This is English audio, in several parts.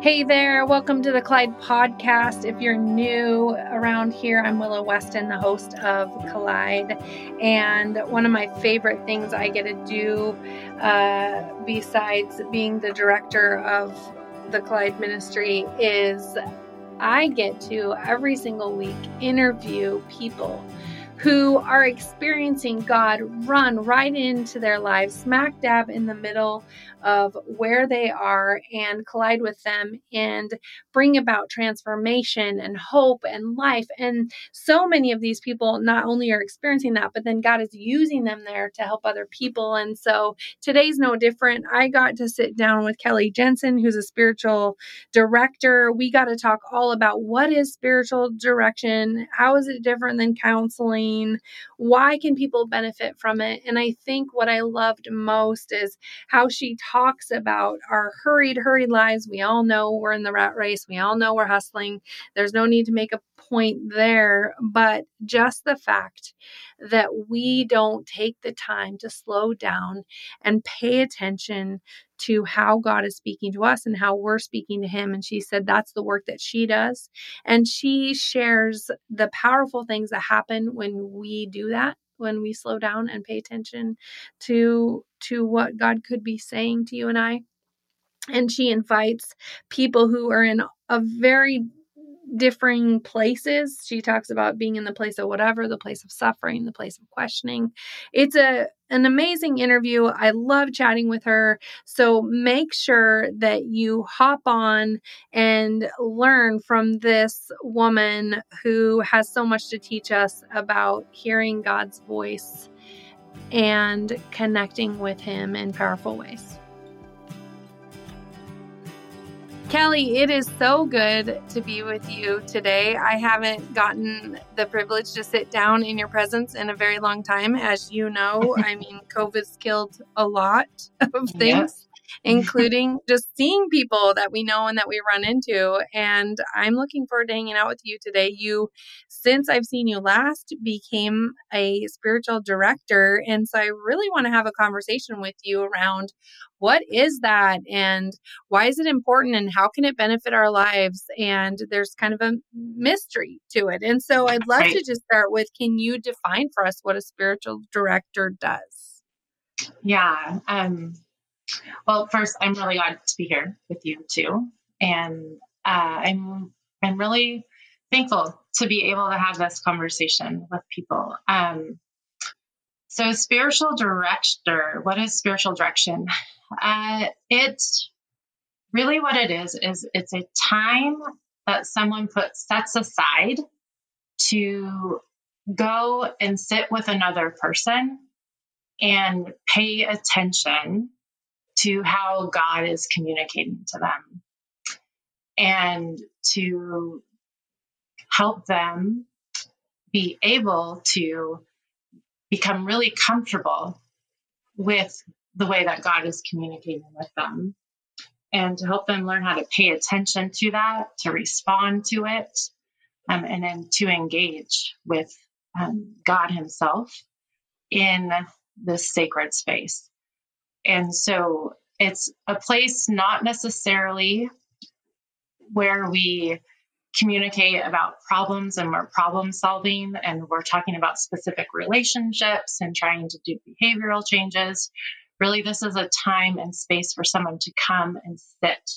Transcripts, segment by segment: Hey there, welcome to the Collide Podcast. If you're new around here, I'm Willow Weston, the host of Collide. And one of my favorite things I get to do, besides being the director of the Collide Ministry, is I get to, every single week, interview people who are experiencing God run right into their lives, smack dab in the middle of where they are, and collide with them and bring about transformation and hope and life. And so many of these people not only are experiencing that, but then God is using them there to help other people. And so today's no different. I got to sit down with Kelli Jensen, who's a spiritual director. We got to talk all about what is spiritual direction, how is it different than counseling, why can people benefit from it? And I think what I loved most is how she talks about our hurried lives. We all know we're in the rat race. We all know we're hustling. There's no need to make a point there, but just the fact that we don't take the time to slow down and pay attention to how God is speaking to us and how we're speaking to him. And she said that's the work that she does. And she shares the powerful things that happen when we do that, when we slow down and pay attention to what God could be saying to you and I. And she invites people who are in a very differing places. She talks about being in the place of whatever, the place of suffering, the place of questioning. It's an amazing interview. I love chatting with her. So make sure that you hop on and learn from this woman who has so much to teach us about hearing God's voice and connecting with him in powerful ways. Kelli, it is so good to be with you today. I haven't gotten the privilege to sit down in your presence in a very long time. As you know, I mean, COVID's killed a lot of things, including just seeing people that we know and that we run into. And I'm looking forward to hanging out with you today. You, since I've seen you last, became a spiritual director. And so I really want to have a conversation with you around what is that and why is it important and how can it benefit our lives? And there's kind of a mystery to it. And so I'd love to just start with, can you define for us what a spiritual director does? Yeah. Well, first, I'm really glad to be here with you too. And I'm really thankful to be able to have this conversation with people. So spiritual director, what is spiritual direction? It's really what it is it's a time that someone sets aside to go and sit with another person and pay attention to how God is communicating to them and to help them be able to become really comfortable with the way that God is communicating with them and to help them learn how to pay attention to that, to respond to it, and then to engage with God himself in this sacred space. And so it's a place not necessarily where we communicate about problems and we're problem solving and we're talking about specific relationships and trying to do behavioral changes. Really, this is a time and space for someone to come and sit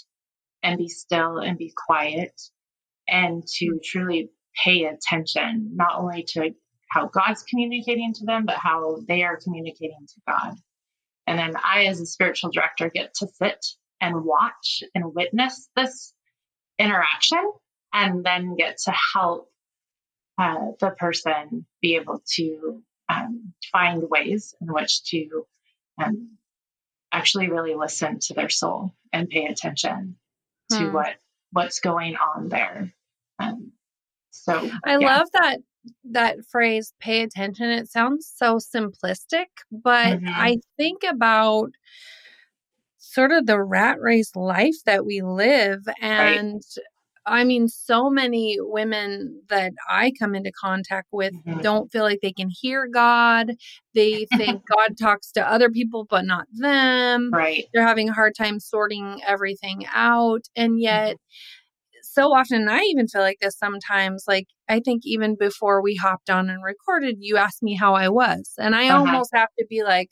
and be still and be quiet and to truly pay attention, not only to how God's communicating to them, but how they are communicating to God. And then I, as a spiritual director, get to sit and watch and witness this interaction and then get to help the person be able to find ways in which to actually really listen to their soul and pay attention to what's going on there. So I love that phrase, pay attention. It sounds so simplistic, but I think about sort of the rat race life that we live and I mean, so many women that I come into contact with don't feel like they can hear God. They think God talks to other people, but not them. Right. They're having a hard time sorting everything out. And yet so often, and I even feel like this sometimes, like I think even before we hopped on and recorded, you asked me how I was. And I almost have to be like,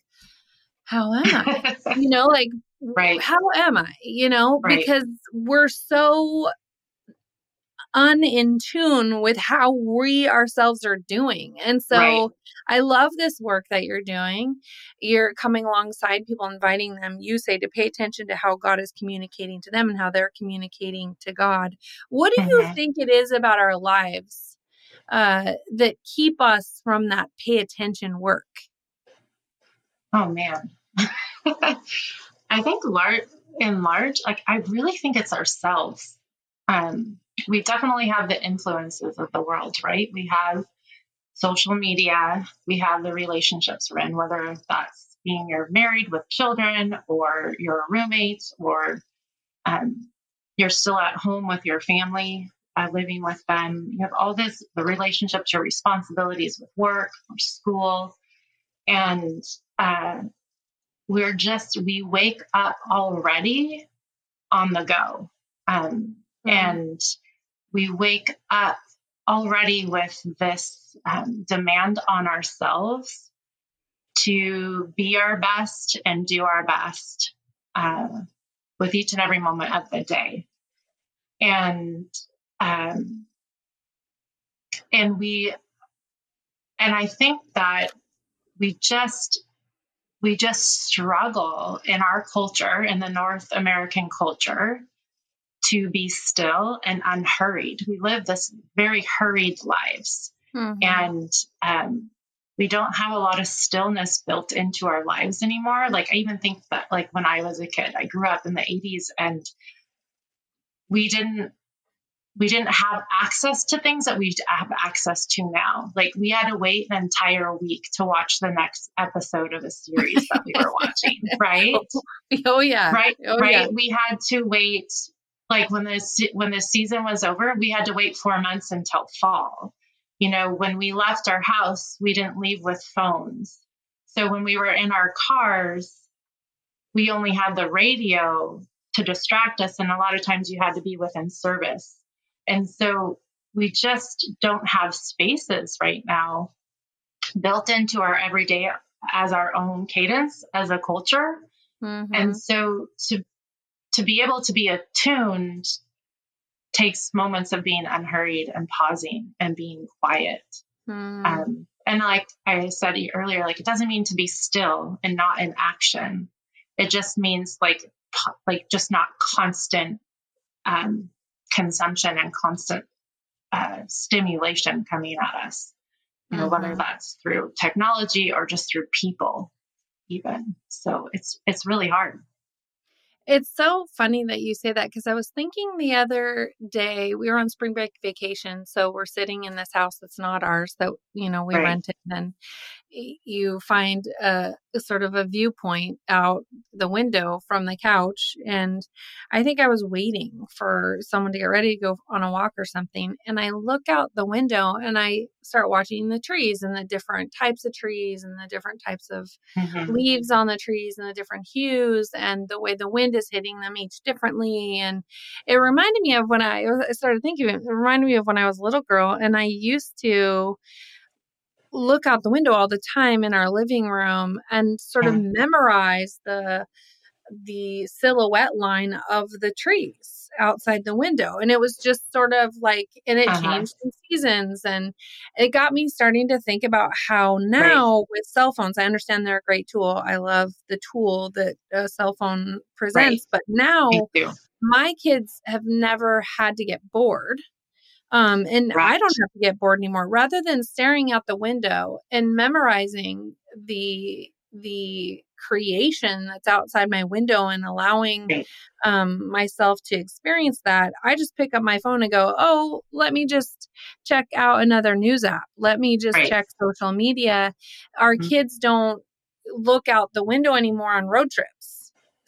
how am I? You know, like, how am I? You know, because we're so in tune with how we ourselves are doing. And so I love this work that you're doing. You're coming alongside people, inviting them, you say, to pay attention to how God is communicating to them and how they're communicating to God. What do you think it is about our lives that keep us from that pay attention work? Oh, man. I think in large, like, I really think it's ourselves. We definitely have the influences of the world, right? We have social media, we have the relationships we're in, whether that's being you're married with children or your roommates, or you're still at home with your family, living with them. You have all this, the relationships, your responsibilities with work or school. And we wake up already on the go. And we wake up already with this demand on ourselves to be our best and do our best with each and every moment of the day. And I think that we just struggle in our culture, in the North American culture, to be still and unhurried. We live this very hurried lives, and we don't have a lot of stillness built into our lives anymore. Like, I even think that, like, when I was a kid, I grew up in the 80s, and we didn't have access to things that we have access to now. Like, we had to wait an entire week to watch the next episode of a series that we were watching, right? Oh yeah. Right. Oh, right. Yeah. We had to wait. Like, when the season was over, we had to wait 4 months until fall. You know, when we left our house, we didn't leave with phones. So when we were in our cars, we only had the radio to distract us. And a lot of times you had to be within service. And so we just don't have spaces right now built into our everyday as our own cadence as a culture. Mm-hmm. And so to be able to be attuned takes moments of being unhurried and pausing and being quiet. And like I said earlier, like, it doesn't mean to be still and not in action. It just means like just not constant consumption and constant stimulation coming at us, you know, whether that's through technology or just through people even. So it's really hard. It's so funny that you say that, because I was thinking the other day, we were on spring break vacation. So we're sitting in this house that's not ours that, you know, we rented, and you find a sort of a viewpoint out the window from the couch. And I think I was waiting for someone to get ready to go on a walk or something. And I look out the window and I start watching the trees and the different types of trees and the different types of leaves on the trees and the different hues and the way the wind is hitting them each differently. And it reminded me of when I started thinking, it reminded me of when I was a little girl, and I used to look out the window all the time in our living room and sort of memorize the silhouette line of the trees outside the window. And it was just sort of like, and it changed in seasons, and it got me starting to think about how now with cell phones, I understand they're a great tool. I love the tool that a cell phone presents, but now my kids have never had to get bored. I don't have to get bored anymore. Rather than staring out the window and memorizing the creation that's outside my window and allowing myself to experience that, I just pick up my phone and go, oh, let me just check out another news app. Let me just check social media. Our kids don't look out the window anymore on road trips.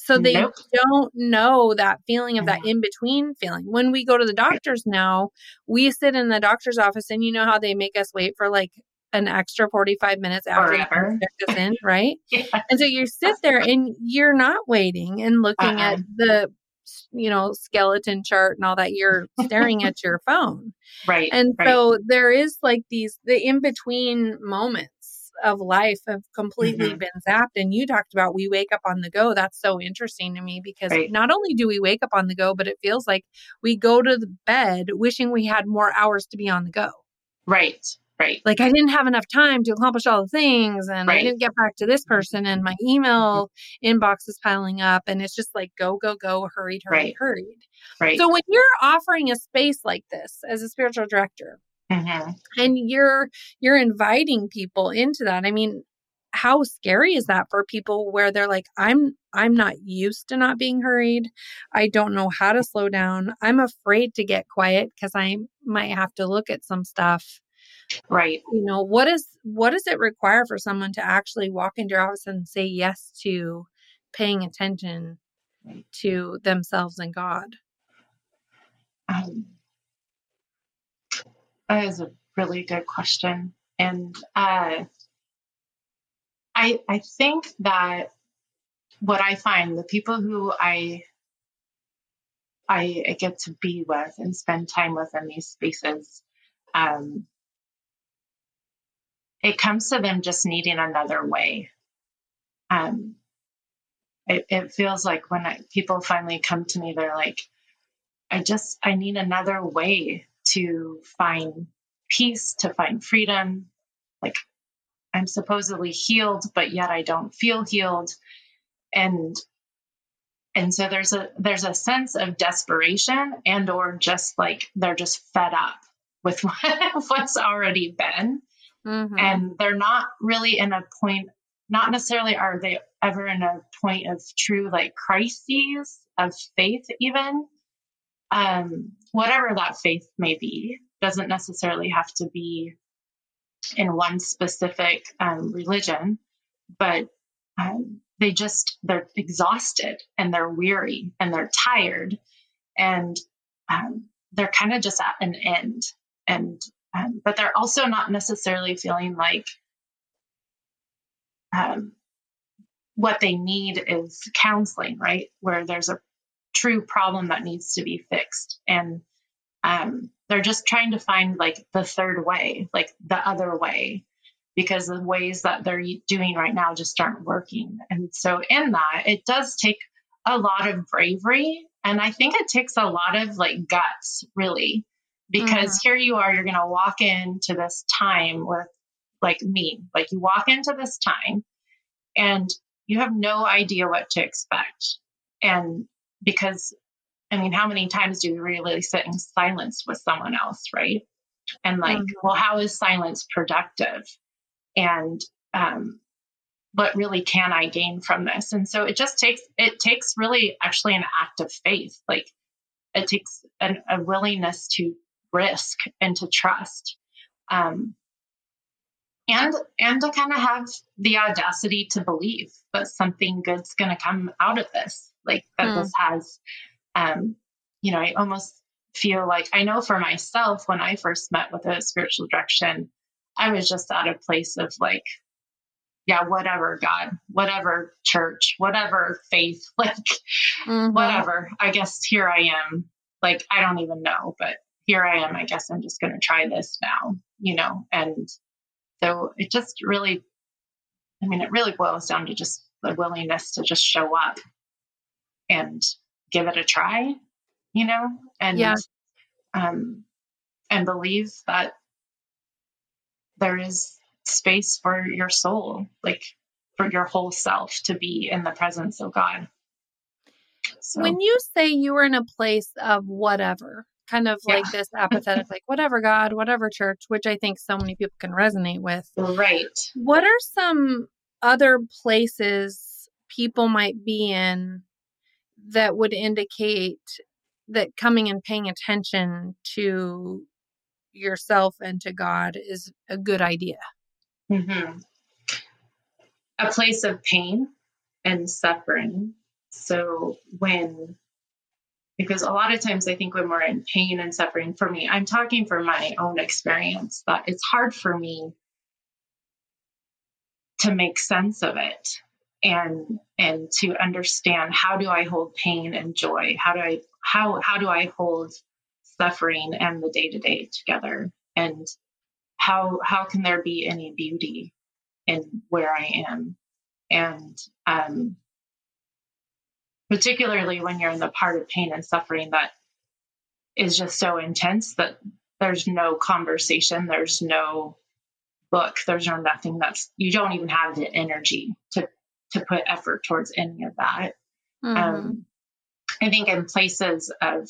So they don't know that feeling of that in-between feeling. When we go to the doctors now, we sit in the doctor's office, and you know how they make us wait for like an extra 45 minutes after you check us in, right? Yeah. And so you sit there and you're not waiting and looking at the, you know, skeleton chart and all that. You're staring at your phone. Right. And so there is like these, the in-between moments of life have completely been zapped. And you talked about, we wake up on the go. That's so interesting to me, because not only do we wake up on the go, but it feels like we go to the bed wishing we had more hours to be on the go. Right. Right. Like I didn't have enough time to accomplish all the things, and I didn't get back to this person, and my email inbox is piling up, and it's just like, go, go, go, hurried, hurried, hurried. Right. So when you're offering a space like this as a spiritual director, and you're inviting people into that. I mean, how scary is that for people where they're like, I'm not used to not being hurried. I don't know how to slow down. I'm afraid to get quiet because I might have to look at some stuff. Right. You know, what does it require for someone to actually walk into your office and say yes to paying attention to themselves and God? That is a really good question. And I think that what I find, the people who I get to be with and spend time with in these spaces, it comes to them just needing another way. It feels like when people finally come to me, they're like, I need another way to find peace, to find freedom. Like I'm supposedly healed, but yet I don't feel healed. And so there's a sense of desperation, and or just like, they're just fed up with what's already been. Mm-hmm. And they're not really in a point, not necessarily are they ever in a point of true, like crises of faith, even, whatever that faith may be. Doesn't necessarily have to be in one specific religion, but they're exhausted, and they're weary, and they're tired, and they're kind of just at an end. And but they're also not necessarily feeling like what they need is counseling, right? Where there's a true problem that needs to be fixed. And they're just trying to find like the third way, like the other way, because the ways that they're doing right now just aren't working. And so in that, it does take a lot of bravery. And I think it takes a lot of like guts, really, because here you are, you're going to walk into this time with like me, like you walk into this time and you have no idea what to expect. And because, I mean, how many times do we really sit in silence with someone else, right? And like, well, how is silence productive? And what really can I gain from this? And so it takes really actually an act of faith. Like it takes a willingness to risk and to trust. And to kind of have the audacity to believe that something good's going to come out of this. Like that this has, you know, I almost feel like, I know for myself, when I first met with a spiritual direction, I was just at a place of like, yeah, whatever God, whatever church, whatever faith, like whatever, I guess here I am. Like, I don't even know, but here I am, I guess I'm just going to try this now, you know? And so it just really, I mean, it really boils down to just the willingness to just show up and give it a try, you know, and, and believe that there is space for your soul, like for your whole self to be in the presence of God. So. When you say you were in a place of whatever, kind of like this apathetic, like whatever God, whatever church, which I think so many people can resonate with. Right. What are some other places people might be in that would indicate that coming and paying attention to yourself and to God is a good idea? A place of pain and suffering So because a lot of times I think when we're in pain and suffering, for me, I'm talking from my own experience, but it's hard for me to make sense of it and to understand, how do I hold pain and joy? How do I hold suffering and the day-to-day together? And how can there be any beauty in where I am? And particularly when you're in the part of pain and suffering that is just so intense that there's no conversation, there's no book, there's no nothing. You don't even have the energy to put effort towards any of that. Mm-hmm. I think in places of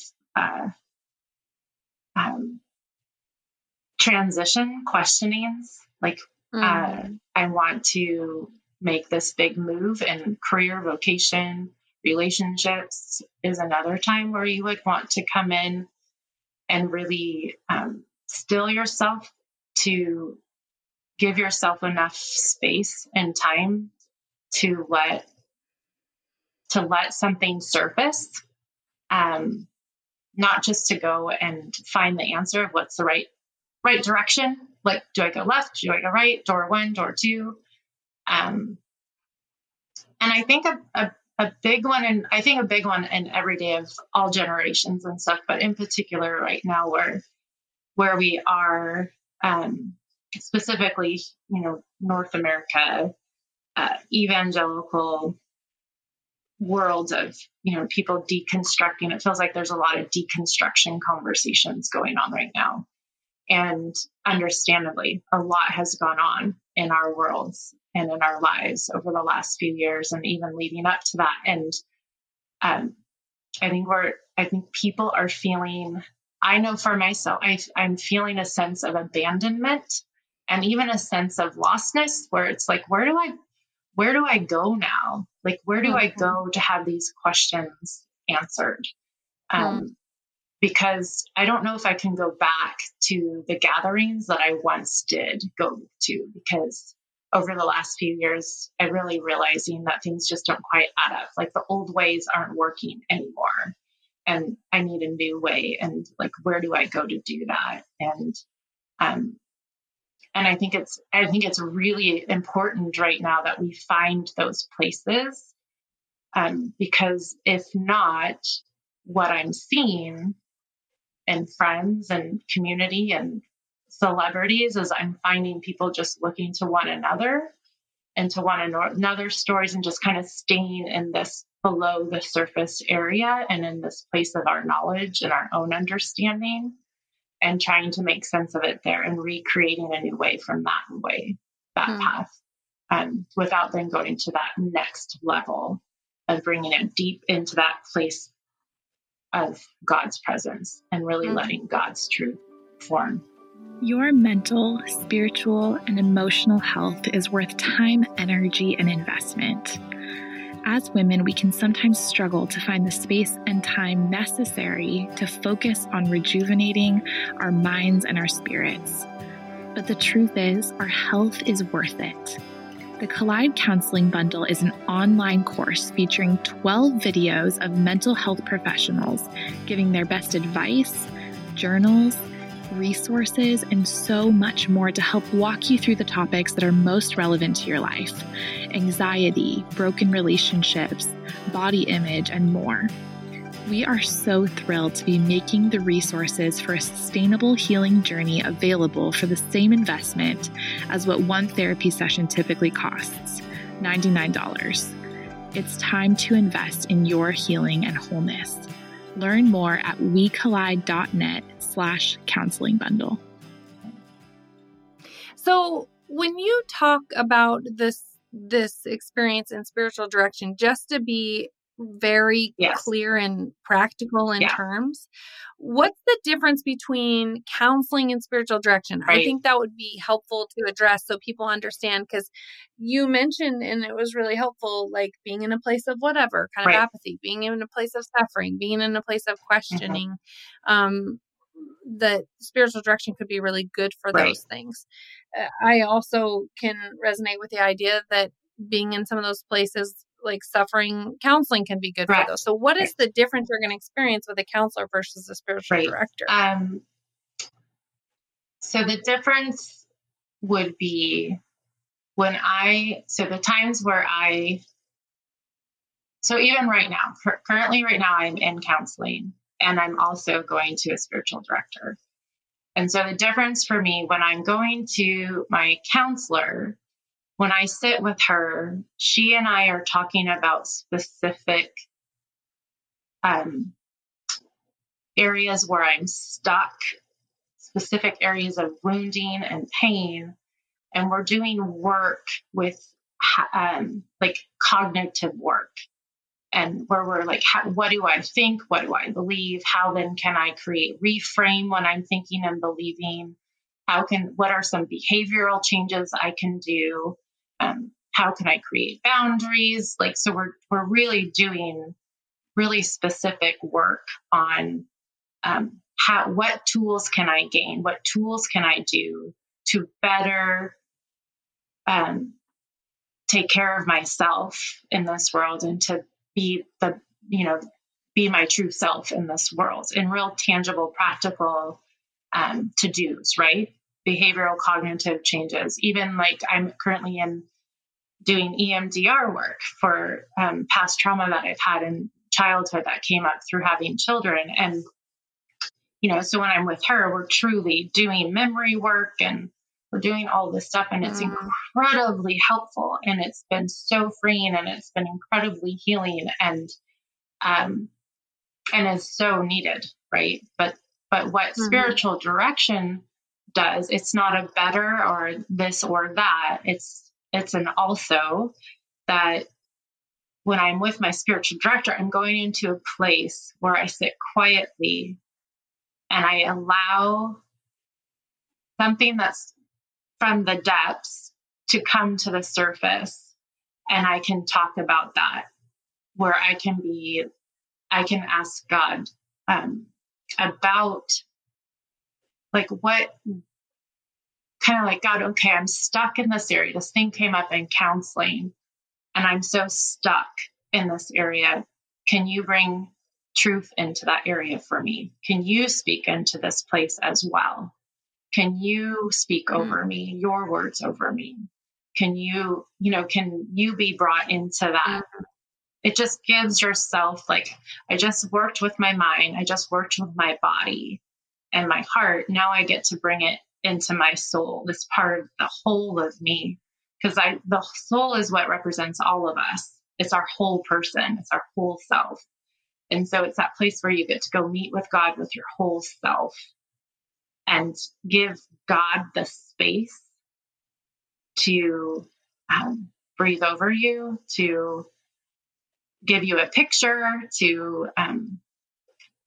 transition questionings, like I want to make this big move in career, vocation, relationships is another time where you would want to come in and really still yourself to give yourself enough space and time to let something surface, not just to go and find the answer of what's the right direction. Like, do I go left? Do I go right? Door one, door two. And I think a big one in every day of all generations and stuff, but in particular right now where we are, specifically, North America, evangelical world of, people deconstructing. It feels like there's a lot of deconstruction conversations going on right now. And understandably, a lot has gone on in our worlds and in our lives over the last few years and even leading up to that. And I think people are feeling, I know for myself, I'm feeling a sense of abandonment and even a sense of lostness, where it's like, where do I go now? Like, where do I go to have these questions answered? Because I don't know if I can go back to the gatherings that I once did go to, because over the last few years, I'm really realizing that things just don't quite add up. Like, the old ways aren't working anymore, and I need a new way. And like, where do I go to do that? And I think it's really important right now that we find those places, because if not, what I'm seeing in friends and community and celebrities is I'm finding people just looking to one another and to one another's stories and just kind of staying in this below the surface area and in this place of our knowledge and our own understanding, and trying to make sense of it there and recreating a new way from that way, that path, without then going to that next level of bringing it deep into that place of God's presence and really letting God's truth form. Your mental, spiritual, and emotional health is worth time, energy, and investment. As women, we can sometimes struggle to find the space and time necessary to focus on rejuvenating our minds and our spirits. But the truth is, our health is worth it. The Collide Counseling Bundle is an online course featuring 12 videos of mental health professionals giving their best advice, journals, resources, and so much more to help walk you through the topics that are most relevant to your life: anxiety, broken relationships, body image, and more. We are so thrilled to be making the resources for a sustainable healing journey available for the same investment as what one therapy session typically costs, $99. It's time to invest in your healing and wholeness. Learn more at wecollide.net/counseling bundle. So when you talk about this experience in spiritual direction, just to be very clear and practical in terms, what's the difference between counseling and spiritual direction? Right. I think that would be helpful to address so people understand, because you mentioned, and it was really helpful, like being in a place of whatever kind of apathy, being in a place of suffering, being in a place of questioning, that spiritual direction could be really good for those things. I also can resonate with the idea that being in some of those places like suffering counseling can be good Correct. For those. So what is the difference you're going to experience with a counselor versus a spiritual director? So the difference would be the times where so even right now, currently right now, I'm in counseling and I'm also going to a spiritual director. And so the difference for me when I'm going to my counselor, when I sit with her, she and I are talking about specific areas where I'm stuck, specific areas of wounding and pain. And we're doing work with like cognitive work, and where we're like, what do I think? What do I believe? How then can I reframe when I'm thinking and believing? What are some behavioral changes I can do? How can I create boundaries? Like, so we're really doing really specific work on what tools can I gain? What tools can I do to better take care of myself in this world and to be my true self in this world, in real tangible, practical to-dos, right? Behavioral, cognitive changes. Even like I'm currently doing EMDR work for past trauma that I've had in childhood that came up through having children. And, so when I'm with her, we're truly doing memory work and we're doing all this stuff, and it's incredibly helpful, and it's been so freeing, and it's been incredibly healing, and is so needed, right? But what spiritual direction does, it's not a better or this or that. It's an also, that when I'm with my spiritual director, I'm going into a place where I sit quietly and I allow something that's from the depths to come to the surface, and I can talk about that, where I can ask God about like what kind of like, God, okay, I'm stuck in this area. This thing came up in counseling and I'm so stuck in this area. Can you bring truth into that area for me? Can you speak into this place as well? Can you speak over me, your words over me? Can you be brought into that? It just gives yourself, like, I just worked with my mind. I just worked with my body and my heart. Now I get to bring it into my soul, this part of the whole of me. Because the soul is what represents all of us. It's our whole person. It's our whole self. And so it's that place where you get to go meet with God with your whole self, and give God the space to breathe over you, to give you a picture, to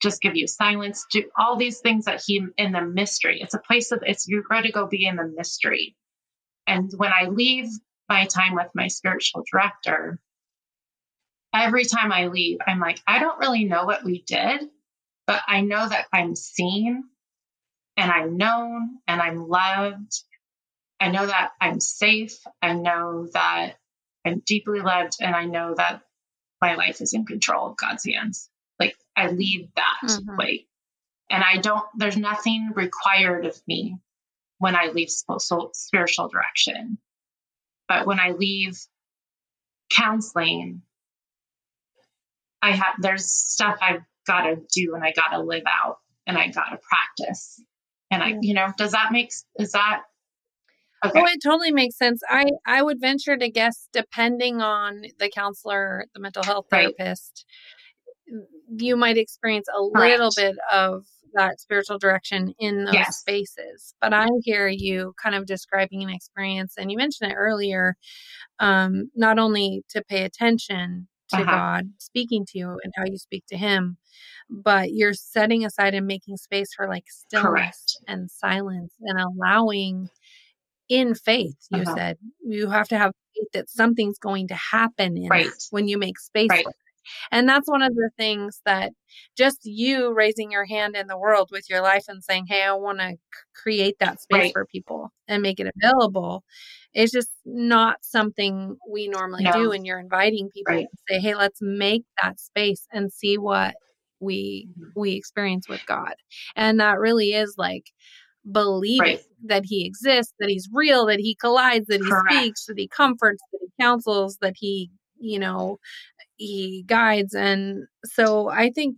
just give you silence, do all these things that he, in the mystery, it's a place of, you're going to go be in the mystery. And when I leave my time with my spiritual director, every time I leave, I'm like, I don't really know what we did, but I know that I'm seen, and I'm known, and I'm loved. I know that I'm safe. I know that I'm deeply loved. And I know that my life is in control of God's hands. Like, I leave that way. And there's nothing required of me when I leave spiritual direction. But when I leave counseling, there's stuff I've got to do and I got to live out and I got to practice. And okay. Oh, it totally makes sense. I would venture to guess, depending on the counselor, the mental health therapist, you might experience a little bit of that spiritual direction in those spaces. But I hear you kind of describing an experience, and you mentioned it earlier, not only to pay attention to God speaking to you and how you speak to him, but you're setting aside and making space for like stillness and silence, and allowing in faith. You said you have to have faith that something's going to happen in it when you make space for it. And that's one of the things that just you raising your hand in the world with your life and saying, hey, I want to create that space for people and make it available. It's just not something we normally do. And you're inviting people to say, hey, let's make that space and see what we experience with God. And that really is like believing that he exists, that he's real, that he collides, that he speaks, that he comforts, that he counsels, that he, you know, he guides. And so I think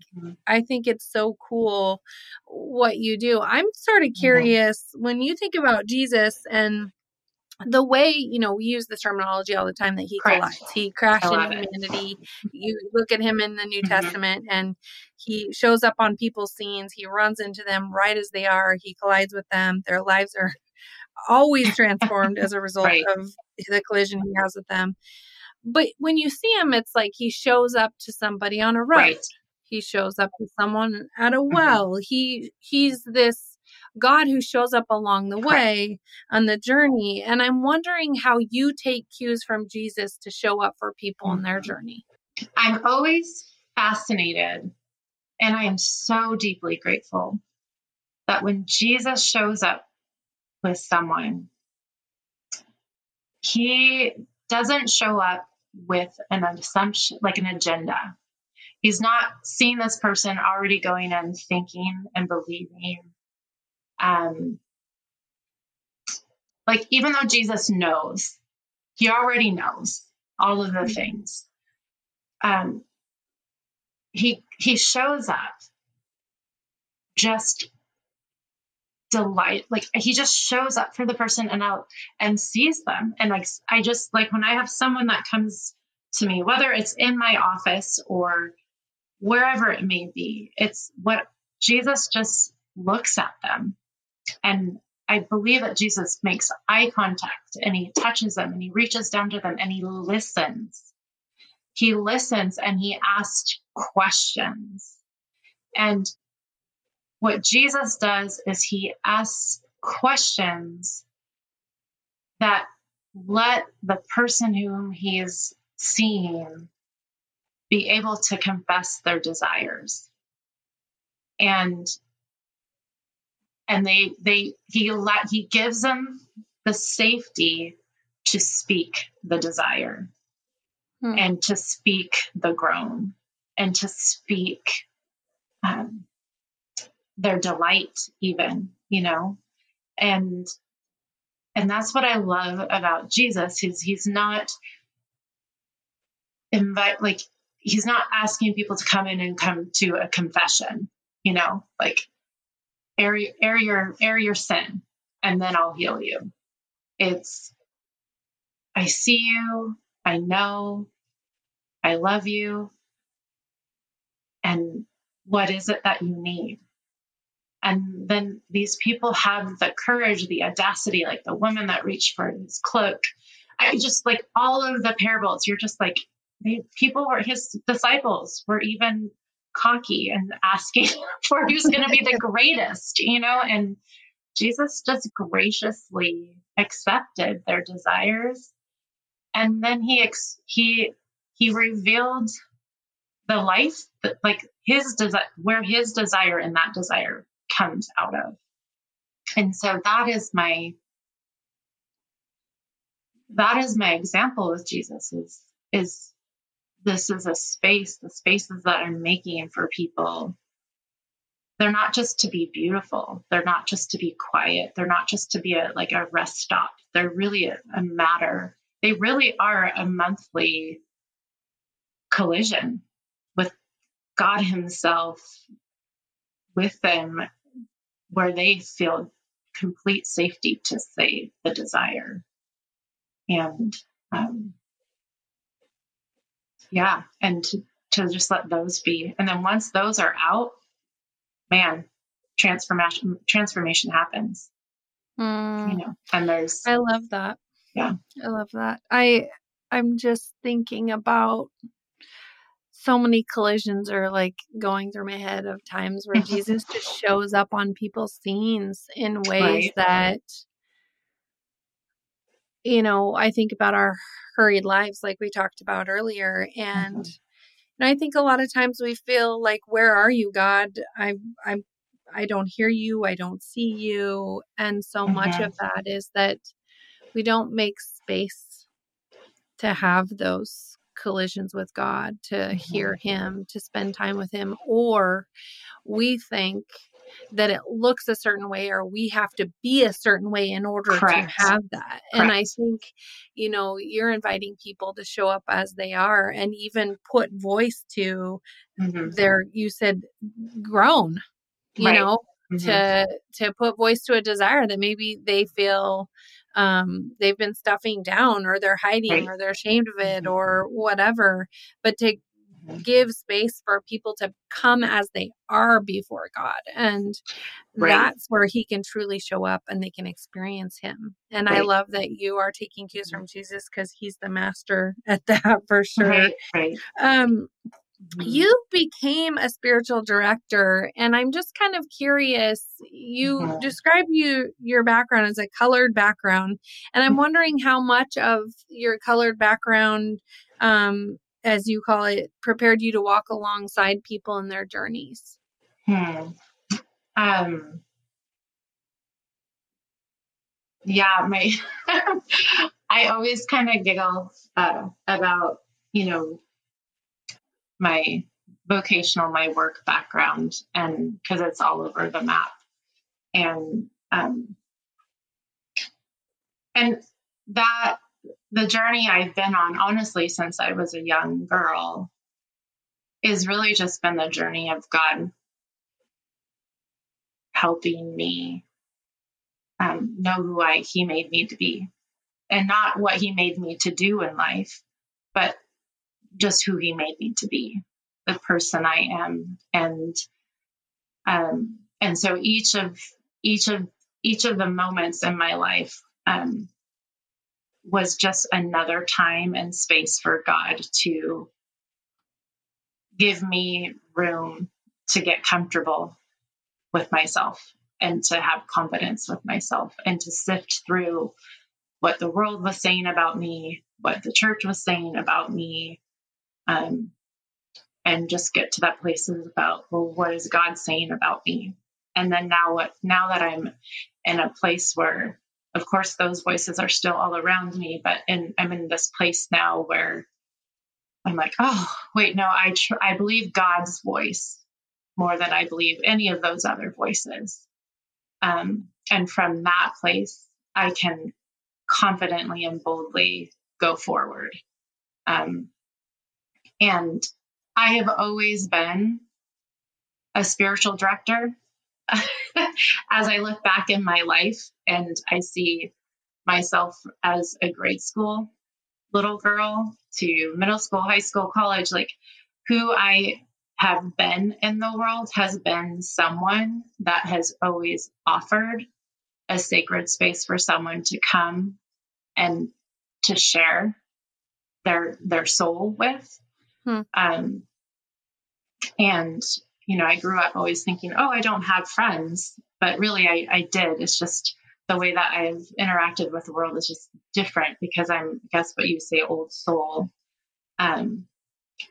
it's so cool what you do. I'm sort of curious when you think about Jesus and the way, you know, we use the terminology all the time that he collides, he crashed into humanity. You look at him in the New Testament and he shows up on people's scenes. He runs into them right as they are. He collides with them. Their lives are always transformed as a result of the collision he has with them. But when you see him, it's like he shows up to somebody on a road. He shows up to someone at a well. He's this God who shows up along the way on the journey. And I'm wondering how you take cues from Jesus to show up for people in their journey. I'm always fascinated, and I am so deeply grateful that when Jesus shows up with someone, he doesn't show up with an assumption, like an agenda. He's not seeing this person already going and thinking and believing. Like, even though Jesus knows, he already knows all of the things. He shows up just delight. Like, he just shows up for the person and sees them. And like, I just like, when I have someone that comes to me, whether it's in my office or wherever it may be, it's what Jesus just looks at them. And I believe that Jesus makes eye contact and he touches them and he reaches down to them and he listens. He listens and he asks questions. And what Jesus does is he asks questions that let the person whom he is seeing be able to confess their desires. And he gives them the safety to speak the desire and to speak the groan and to speak, their delight even, you know, and that's what I love about Jesus. He's not asking people to come in and come to a confession, you know, like air your sin and then I'll heal you. It's, I see you, I know, I love you. And what is it that you need? And then these people have the courage, the audacity, like the woman that reached for his cloak. I just like all of the parables. You're just like, his disciples were even cocky and asking for who's going to be the greatest, you know, and Jesus just graciously accepted their desires. And then he revealed the life that like his desire, where his desire and that desire comes out of. And so that is my example with Jesus is this is a space, the spaces that I'm making for people. They're not just to be beautiful. They're not just to be quiet. They're not just to be a rest stop. They're really a matter. They really are a monthly collision with God himself with them, where they feel complete safety to say the desire. And and to just let those be. And then once those are out, man, transformation happens. You know, and there's I love that. Yeah. I love that. I'm just thinking about so many collisions are like going through my head of times where Jesus just shows up on people's scenes in ways that, you know, I think about our hurried lives, like we talked about earlier, and And I think a lot of times we feel like, where are you, God? I don't hear you. I don't see you. And so much of that is that we don't make space to have those collisions with God, to hear him, to spend time with him. Or we think that it looks a certain way, or we have to be a certain way in order to have that. Correct. And I think, you know, you're inviting people to show up as they are and even put voice to their, you said, groan, you know, to put voice to a desire that maybe they feel they've been stuffing down, or they're hiding or they're ashamed of it or whatever, but to give space for people to come as they are before God. And that's where he can truly show up and they can experience him. And I love that you are taking cues from Jesus, because he's the master at that for sure. You became a spiritual director, and I'm just kind of curious, you describe your background as a colored background. And I'm wondering how much of your colored background, as you call it, prepared you to walk alongside people in their journeys. I always kind of giggle about, you know, my vocational, my work background, and because it's all over the map. And that the journey I've been on, honestly, since I was a young girl, is really just been the journey of God helping me know who he made me to be, and not what he made me to do in life, but just who he made me to be, the person I am. And so each of the moments in my life, was just another time and space for God to give me room to get comfortable with myself and to have confidence with myself and to sift through what the world was saying about me, what the church was saying about me, and just get to that place about, well, what is God saying about me? And then now that I'm in a place where, of course, those voices are still all around me, but I'm in this place now where I'm like, oh, wait, no, I believe God's voice more than I believe any of those other voices. And from that place, I can confidently and boldly go forward. And I have always been a spiritual director. As I look back in my life, and I see myself as a grade school little girl to middle school, high school, college, like who I have been in the world has been someone that has always offered a sacred space for someone to come and to share their soul with. And you know, I grew up always thinking, oh, I don't have friends, but really I did. It's just the way that I've interacted with the world is just different because I'm, I guess what you say, old soul. But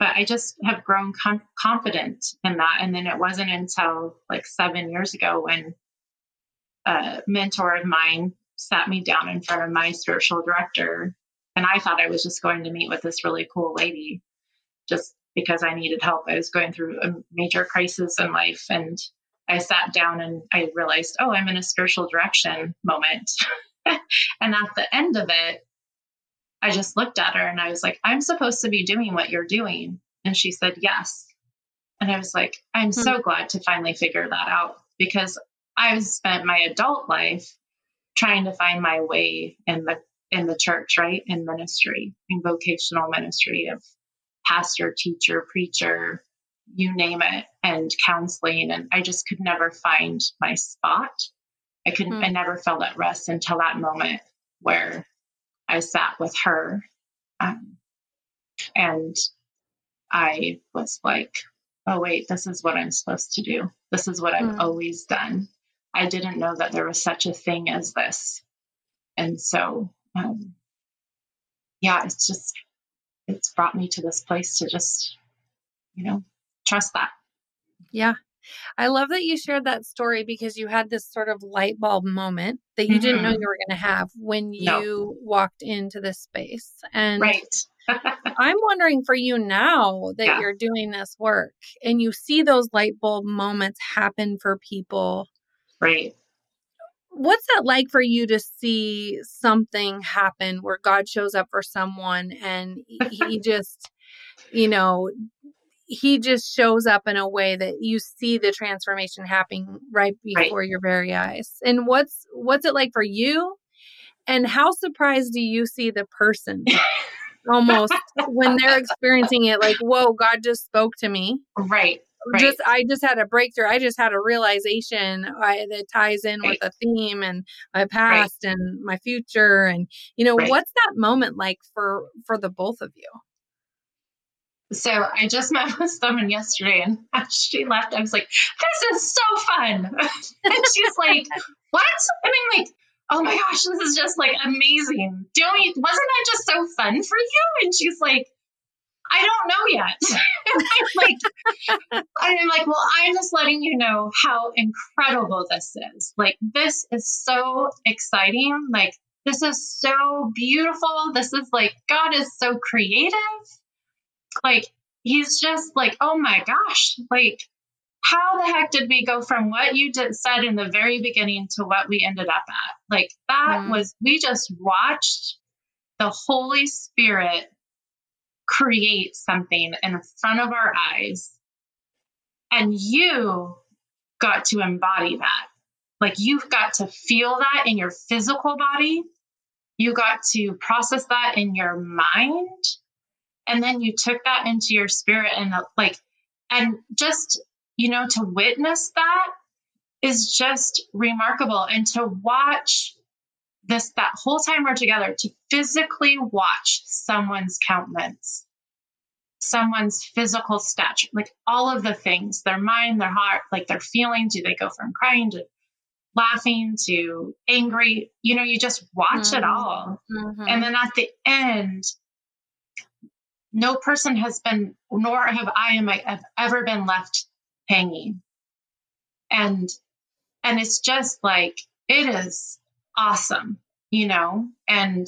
I just have grown confident in that. And then it wasn't until like 7 years ago when a mentor of mine sat me down in front of my spiritual director. And I thought I was just going to meet with this really cool lady just because I needed help. I was going through a major crisis in life, and I sat down and I realized, oh, I'm in a spiritual direction moment. And at the end of it, I just looked at her and I was like, I'm supposed to be doing what you're doing. And she said, yes. And I was like, I'm so glad to finally figure that out, because I've spent my adult life trying to find my way in the church, right? In ministry, in vocational ministry of pastor, teacher, preacher, you name it, and counseling. And I just could never find my spot. I never felt at rest until that moment where I sat with her. And I was like, oh, wait, this is what I'm supposed to do. This is what I've always done. I didn't know that there was such a thing as this. And so, it's brought me to this place to just trust that. Yeah. I love that you shared that story because you had this sort of light bulb moment that you didn't know you were going to have when you walked into this space. And I'm wondering for you now that you're doing this work and you see those light bulb moments happen for people. Right. What's that like for you to see something happen where God shows up for someone and he just, he just shows up in a way that you see the transformation happening right before your very eyes. And what's it like for you? And how surprised do you see the person almost when they're experiencing it? Like, whoa, God just spoke to me. Right. I just had a breakthrough. I just had a realization that ties in with a theme and my past and my future. And, what's that moment like for the both of you? So I just met with someone yesterday and as she left, I was like, this is so fun. And she's like, what? And I'm like, oh my gosh, this is just like amazing. Wasn't that just so fun for you? And she's like, I don't know yet. I'm like, well, I'm just letting you know how incredible this is. Like, this is so exciting. Like, this is so beautiful. This is like, God is so creative. Like, he's just like, oh my gosh, like, how the heck did we go from what you said in the very beginning to what we ended up at? Like, that we just watched the Holy Spirit create something in front of our eyes. And you got to embody that. Like, you've got to feel that in your physical body. You got to process that in your mind. And then you took that into your spirit and to witness that is just remarkable. And to watch this, that whole time we're together, to physically watch someone's countenance, someone's physical stature, like all of the things, their mind, their heart, like their feelings, do they go from crying to laughing to angry, you just watch it all. Mm-hmm. And then at the end, no person has been, nor have I ever been left hanging. And it's just like, it is awesome, and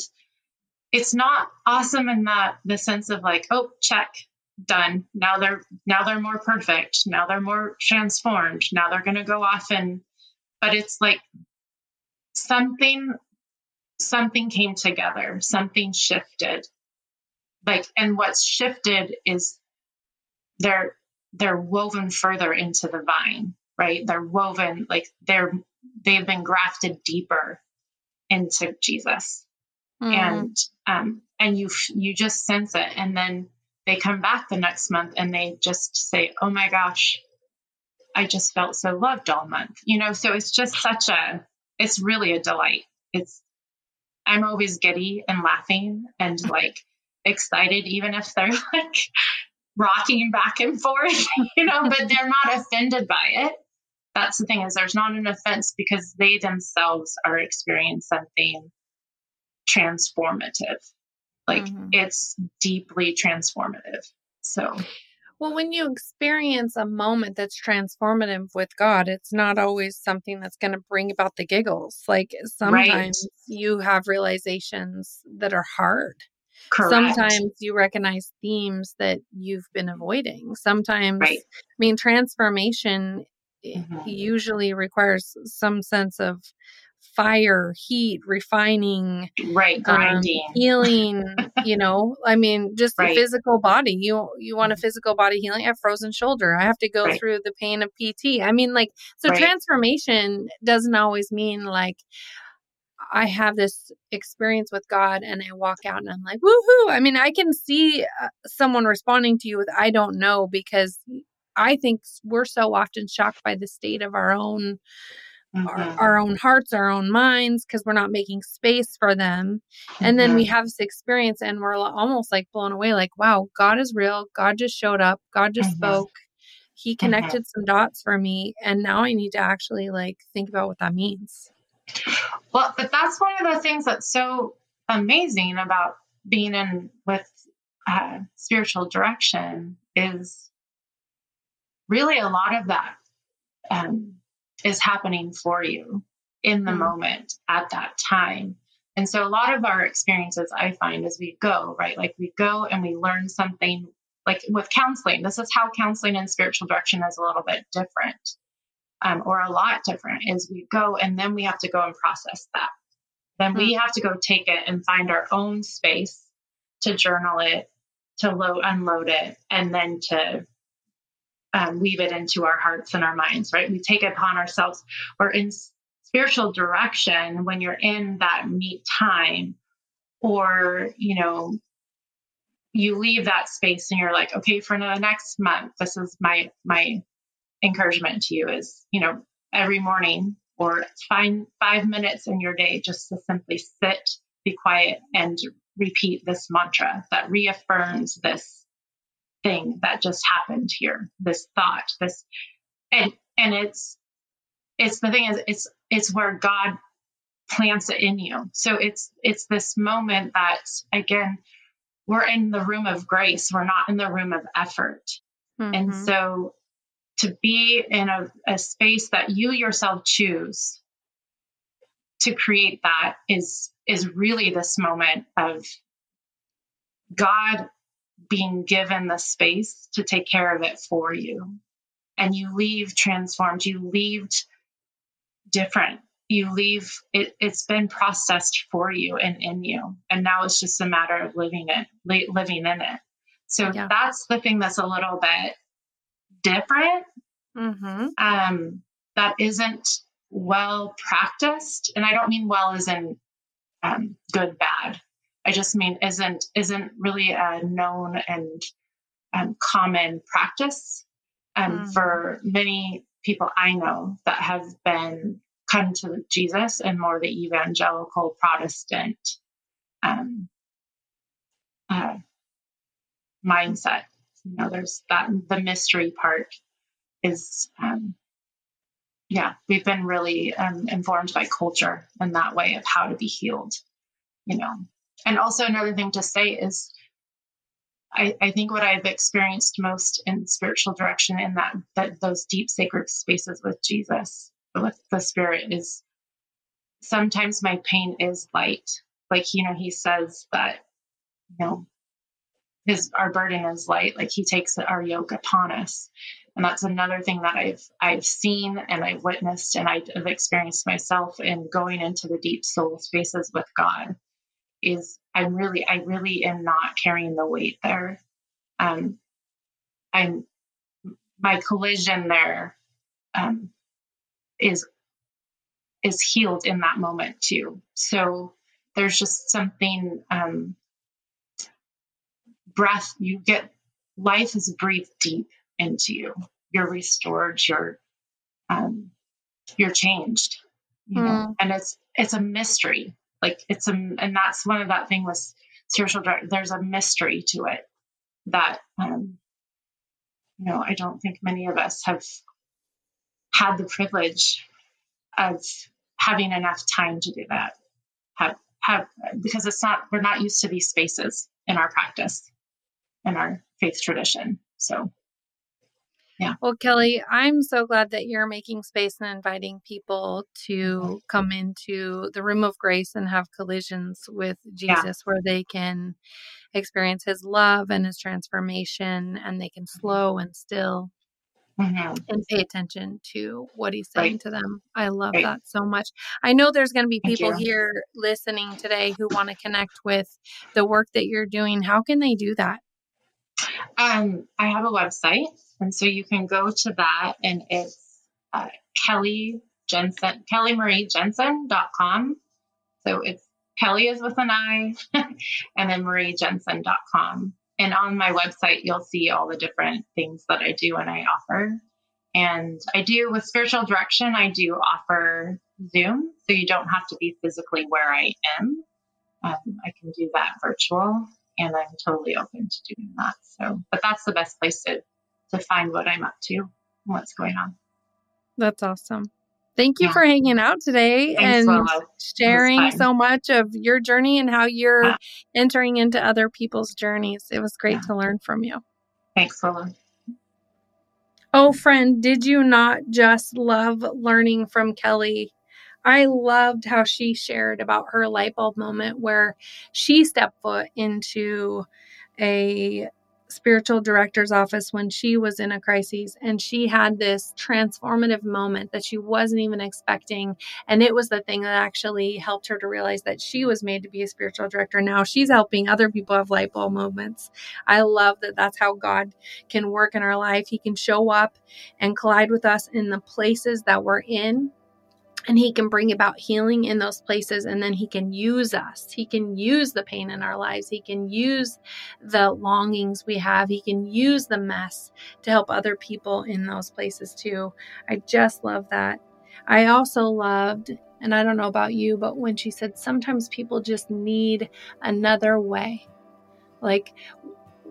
it's not awesome in that the sense of like, oh, check, done. Now they're more perfect. Now they're more transformed. Now they're going to go off but it's like something came together, something shifted. Like, and what's shifted is they're woven further into the vine, right? They're woven, like they've been grafted deeper into Jesus. And you just sense it. And then they come back the next month and they just say, oh my gosh, I just felt so loved all month, so it's just it's really a delight. I'm always giddy and laughing and like, excited, even if they're like rocking back and forth, but they're not offended by it. That's the thing, is there's not an offense because they themselves are experiencing something transformative. Like it's deeply transformative. So, well, when you experience a moment that's transformative with God, it's not always something that's going to bring about the giggles. Like sometimes you have realizations that are hard. Correct. Sometimes you recognize themes that you've been avoiding. Sometimes, transformation usually requires some sense of fire, heat, refining, grinding, healing, the physical body. You want a physical body healing? I have frozen shoulder. I have to go through the pain of PT. Transformation doesn't always mean like, I have this experience with God and I walk out and I'm like, woohoo. I can see someone responding to you with, I don't know, because I think we're so often shocked by the state of our own, our own hearts, our own minds, because we're not making space for them. And then we have this experience and we're almost like blown away. Like, wow, God is real. God just showed up. God just spoke. He connected some dots for me. And now I need to actually like think about what that means. Well, but that's one of the things that's so amazing about being in with spiritual direction is really a lot of that is happening for you in the moment at that time. And so a lot of our experiences, I find, as we go, right? Like we go and we learn something, like with counseling. This is how counseling and spiritual direction is a little bit different, or a lot different, is we go and then we have to go and process that. Then we have to go take it and find our own space to journal it, to unload it, and then to weave it into our hearts and our minds, right? We take it upon ourselves. Or in spiritual direction, when you're in that meet time, or, you know, you leave that space and you're like, okay, for the next month, this is my encouragement to you is, you know, every morning or find 5 minutes in your day just to simply sit, be quiet, and repeat this mantra that reaffirms this thing that just happened here, this thought, this, and it's the thing is it's where God plants it in you. So it's this moment that, again, we're in the room of grace. We're not in the room of effort. Mm-hmm. And so to be in a space that you yourself choose to create that is really this moment of God being given the space to take care of it for you. And you leave transformed, you leave different, you leave, it's been processed for you and in you. And now it's just a matter of living in it. So yeah. That's the thing that's a little bit different. Mm-hmm. That isn't well practiced. And I don't mean well as in good, bad. I just mean isn't really a known and common practice. For many people I know that have been come to Jesus and more the evangelical Protestant mindset, you know, there's that the mystery part is, we've been really informed by culture in that way of how to be healed, you know. And also another thing to say is, I think what I've experienced most in spiritual direction in that those deep sacred spaces with Jesus, with the Spirit, is sometimes my pain is light. Like, you know, he says that, you know, our burden is light. Like he takes our yoke upon us. And that's another thing that I've seen and I've witnessed and I've experienced myself in going into the deep soul spaces with God, is I really am not carrying the weight there. My collision there is healed in that moment too. So there's just something, breath, you get, life is breathed deep into you. You're restored, you're changed, you know, and it's a mystery. Like and that's one of that thing with spiritual direction. There's a mystery to it that, you know, I don't think many of us have had the privilege of having enough time to do that. Because we're not used to these spaces in our practice, in our faith tradition. So, yeah. Well, Kelli, I'm so glad that you're making space and inviting people to come into the room of grace and have collisions with Jesus, where they can experience his love and his transformation, and they can slow and still and pay attention to what he's saying to them. I love that so much. I know there's going to be people here listening today who want to connect with the work that you're doing. How can they do that? I have a website, and so you can go to that, and it's Kelli Marie Jensen.com. So it's Kelli is with an I, and then Marie Jensen.com. And on my website, you'll see all the different things that I do and I offer. And I do with spiritual direction, I do offer Zoom, so you don't have to be physically where I am. I can do that virtual. And I'm totally open to doing that. So, but that's the best place to find what I'm up to and what's going on. That's awesome. Thank you for hanging out today. Thanks, and sharing so much of your journey and how you're entering into other people's journeys. It was great to learn from you. Thanks, Lola. Oh, friend, did you not just love learning from Kelli? I loved how she shared about her light bulb moment where she stepped foot into a spiritual director's office when she was in a crisis, and she had this transformative moment that she wasn't even expecting. And it was the thing that actually helped her to realize that she was made to be a spiritual director. Now she's helping other people have light bulb moments. I love that that's how God can work in our life. He can show up and collide with us in the places that we're in. And he can bring about healing in those places. And then he can use us. He can use the pain in our lives. He can use the longings we have. He can use the mess to help other people in those places too. I just love that. I also loved, and I don't know about you, but when she said, sometimes people just need another way. Like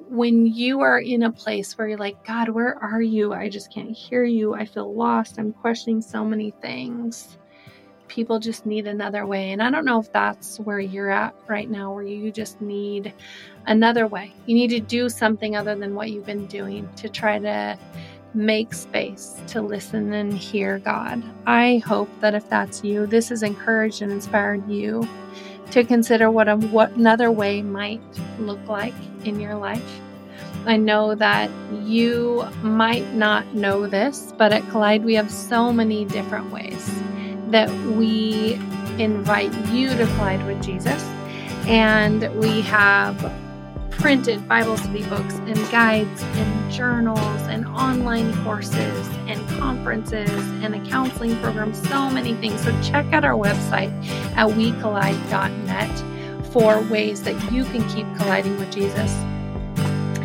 when you are in a place where you're like, God, where are you? I just can't hear you. I feel lost. I'm questioning so many things. People just need another way. And I don't know if that's where you're at right now, where you just need another way. You need to do something other than what you've been doing to try to make space to listen and hear God. I hope that if that's you, this has encouraged and inspired you to consider what another way might look like in your life. I know that you might not know this, but at Collide, we have so many different ways that we invite you to collide with Jesus. And we have printed Bible study books and guides and journals and online courses and conferences and a counseling program, so many things. So check out our website at wecollide.net for ways that you can keep colliding with Jesus.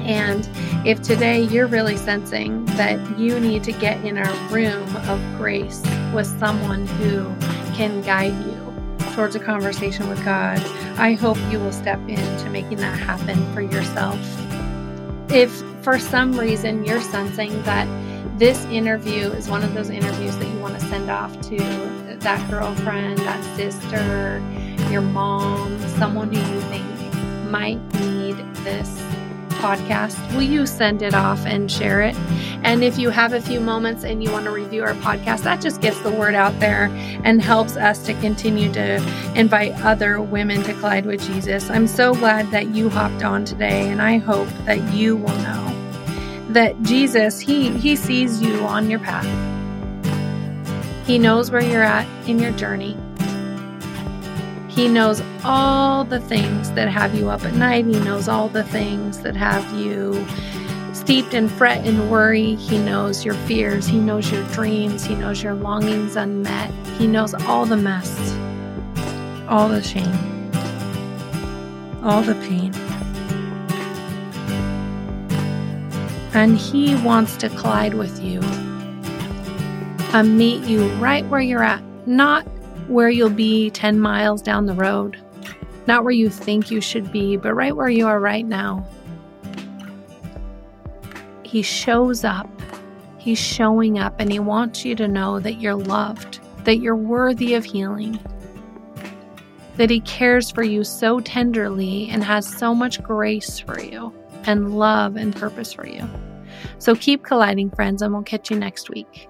And if today you're really sensing that you need to get in a room of grace with someone who can guide you towards a conversation with God, I hope you will step into making that happen for yourself. If for some reason you're sensing that this interview is one of those interviews that you want to send off to that girlfriend, that sister, your mom, someone who you think might need this podcast, will you send it off and share it? And if you have a few moments and you want to review our podcast, that just gets the word out there and helps us to continue to invite other women to collide with Jesus. I'm so glad that you hopped on today, and I hope that you will know that Jesus, he sees you on your path. He knows where you're at in your journey. He knows all the things that have you up at night. He knows all the things that have you steeped in fret and worry. He knows your fears. He knows your dreams. He knows your longings unmet. He knows all the mess, all the shame, all the pain. And he wants to collide with you and meet you right where you're at, not where you'll be 10 miles down the road, not where you think you should be, but right where you are right now. He shows up, he's showing up, and he wants you to know that you're loved, that you're worthy of healing, that he cares for you so tenderly and has so much grace for you and love and purpose for you. So keep colliding, friends, and we'll catch you next week.